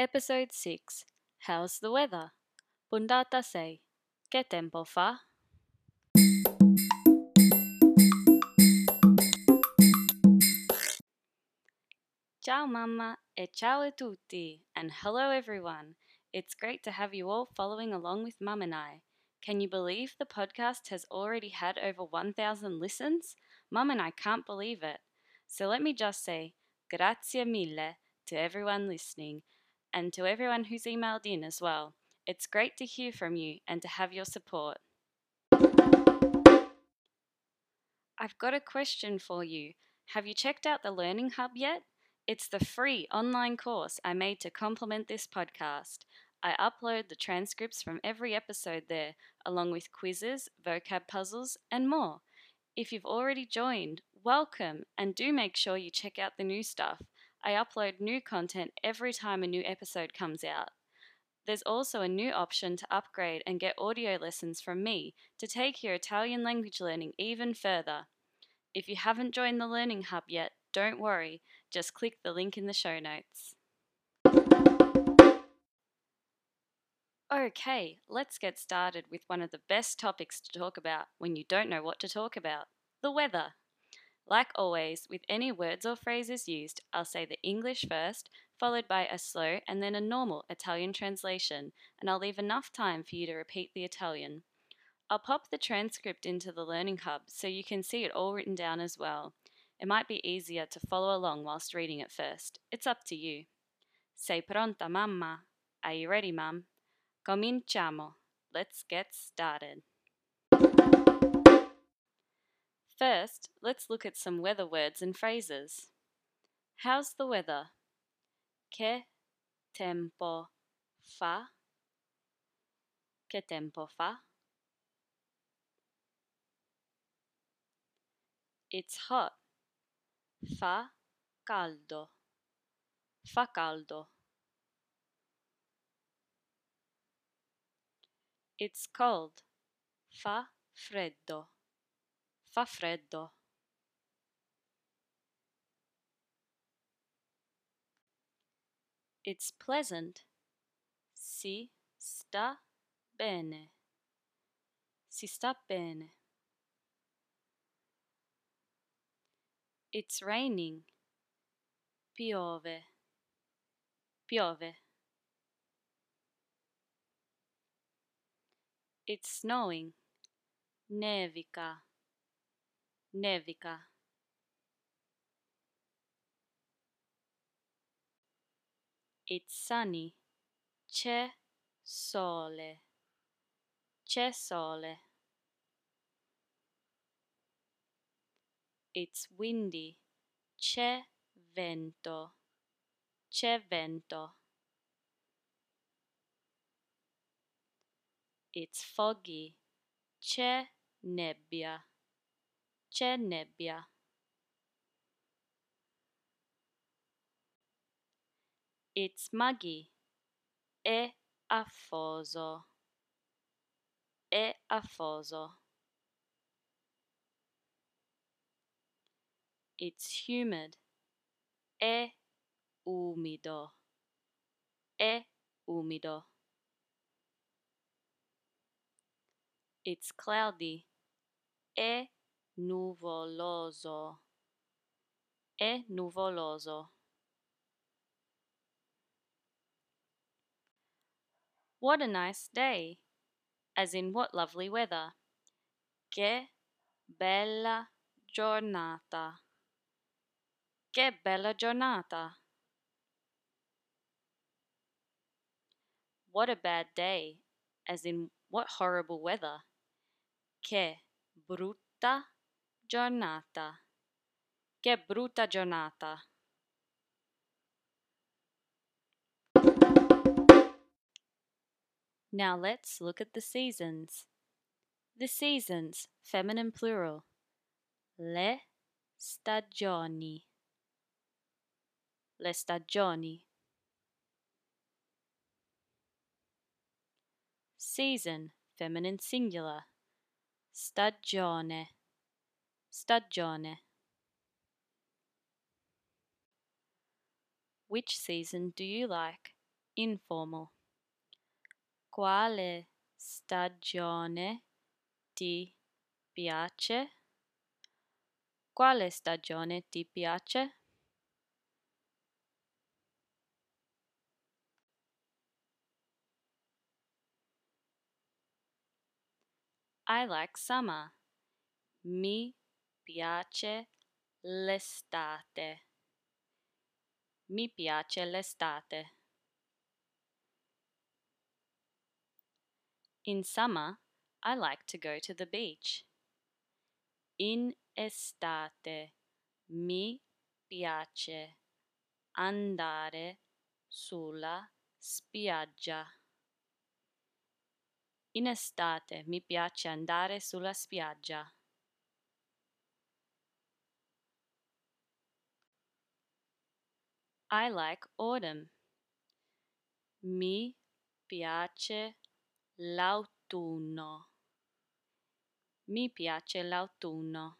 Episode 6. How's the weather? Pundata sei. Que tempo fa? Ciao mamma e ciao a tutti, and hello everyone. It's great to have you all following along with Mum and I. Can you believe the podcast has already had over 1,000 listens? Mum and I can't believe it. So let me just say grazie mille to everyone listening and to everyone who's emailed in as well. It's great to hear from you and to have your support. I've got a question for you. Have you checked out the Learning Hub yet? It's the free online course I made to complement this podcast. I upload the transcripts from every episode there, along with quizzes, vocab puzzles, and more. If you've already joined, welcome, and do make sure you check out the new stuff. I upload new content every time a new episode comes out. There's also a new option to upgrade and get audio lessons from me to take your Italian language learning even further. If you haven't joined the Learning Hub yet, don't worry, just click the link in the show notes. Okay, let's get started with one of the best topics to talk about when you don't know what to talk about, the weather. Like always, with any words or phrases used, I'll say the English first, followed by a slow and then a normal Italian translation, and I'll leave enough time for you to repeat the Italian. I'll pop the transcript into the Learning Hub so you can see it all written down as well. It might be easier to follow along whilst reading it first. It's up to you. Sei pronta, mamma? Are you ready, mum? Cominciamo. Let's get started. First, let's look at some weather words and phrases. How's the weather? Che tempo fa? Che tempo fa? It's hot. Fa caldo. Fa caldo. It's cold. Fa freddo. Fa freddo. It's pleasant. Si sta bene. Si sta bene. It's raining. Piove. Piove. It's snowing. Nevica. Nevica. It's sunny. C'è sole. C'è sole. It's windy. C'è vento. C'è vento. It's foggy. C'è nebbia. C'è nebbia. It's muggy. È afoso. È afoso. It's humid. È umido. È umido. It's cloudy. È nuvoloso. È nuvoloso. What a nice day. As in, what lovely weather. Che bella giornata. Che bella giornata! What a bad day, as in what horrible weather. Che brutta giornata. Che brutta giornata! Now let's look at the seasons. The seasons, feminine plural. Le stagioni. Le stagioni. Season, feminine singular. Stagione. Stagione. Which season do you like? informal. Quale stagione ti piace? Quale stagione ti piace? I like summer. Mi piace l'estate. Mi piace l'estate. In summer, I like to go to the beach. In estate, mi piace andare sulla spiaggia. In estate, mi piace andare sulla spiaggia. I like autumn. Mi piace l'autunno. Mi piace l'autunno.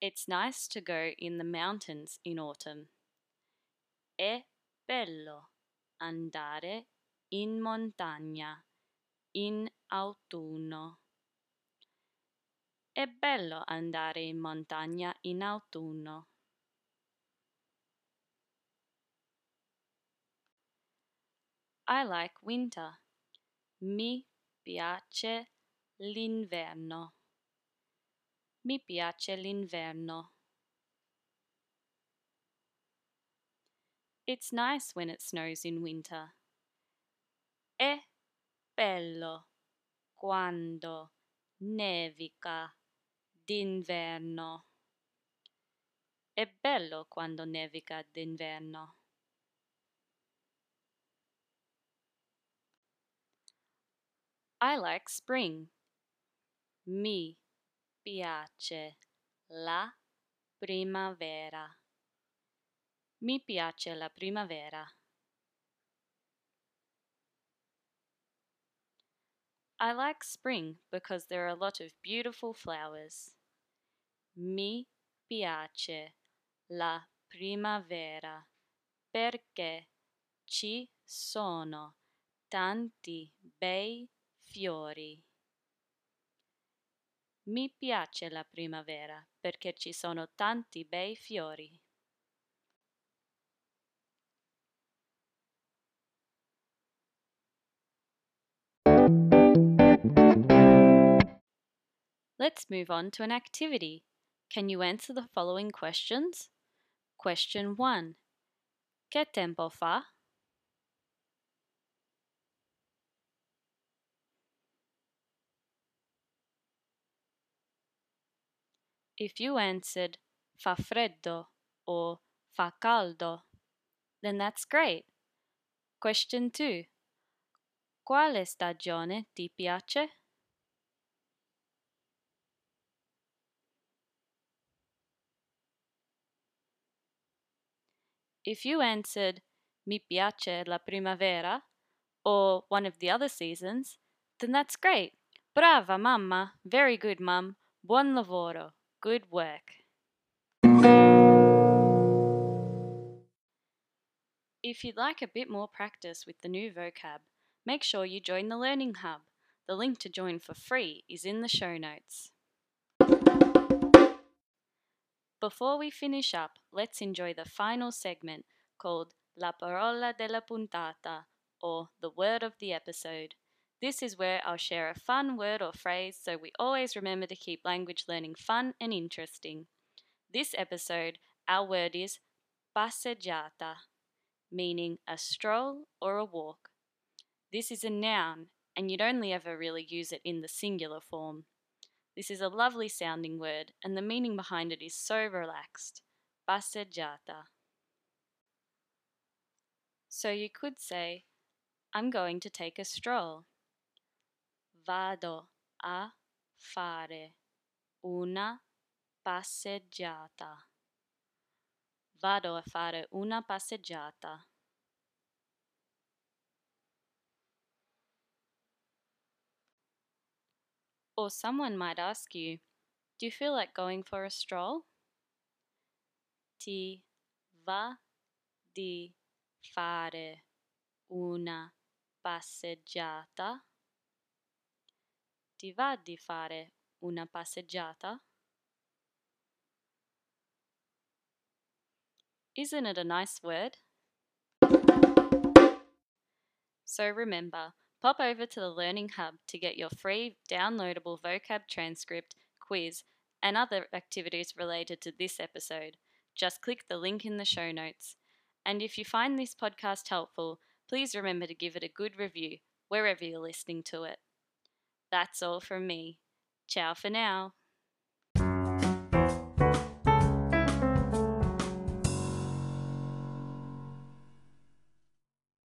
It's nice to go in the mountains in autumn. È bello andare in montagna in autunno. È bello andare in montagna in autunno. I like winter. Mi piace l'inverno. Mi piace l'inverno. It's nice when it snows in winter. È bello quando nevica d'inverno. È bello quando nevica d'inverno. I like spring. Mi piace la primavera. Mi piace la primavera. I like spring because there are a lot of beautiful flowers. Mi piace la primavera perché ci sono tanti bei fiori. Mi piace la primavera perché ci sono tanti bei fiori. Let's move on to an activity. Can you answer the following questions? Question 1. Che tempo fa? If you answered fa freddo or fa caldo, then that's great. Question 2. Quale stagione ti piace? If you answered mi piace la primavera or one of the other seasons, then that's great. Brava mamma, very good mum, buon lavoro, good work. If you'd like a bit more practice with the new vocab, make sure you join the Learning Hub. The link to join for free is in the show notes. Before we finish up, let's enjoy the final segment called La Parola della Puntata, or the word of the episode. This is where I'll share a fun word or phrase so we always remember to keep language learning fun and interesting. This episode, our word is passeggiata, meaning a stroll or a walk. This is a noun, and you'd only ever really use it in the singular form. This is a lovely sounding word, and the meaning behind it is so relaxed. Passeggiata. So you could say, I'm going to take a stroll. Vado a fare una passeggiata. Vado a fare una passeggiata. Or someone might ask you, do you feel like going for a stroll? Ti va di fare una passeggiata? Ti va di fare una passeggiata? Isn't it a nice word? So remember, pop over to the Learning Hub to get your free downloadable vocab transcript, quiz, and other activities related to this episode. Just click the link in the show notes. And if you find this podcast helpful, please remember to give it a good review wherever you're listening to it. That's all from me. Ciao for now.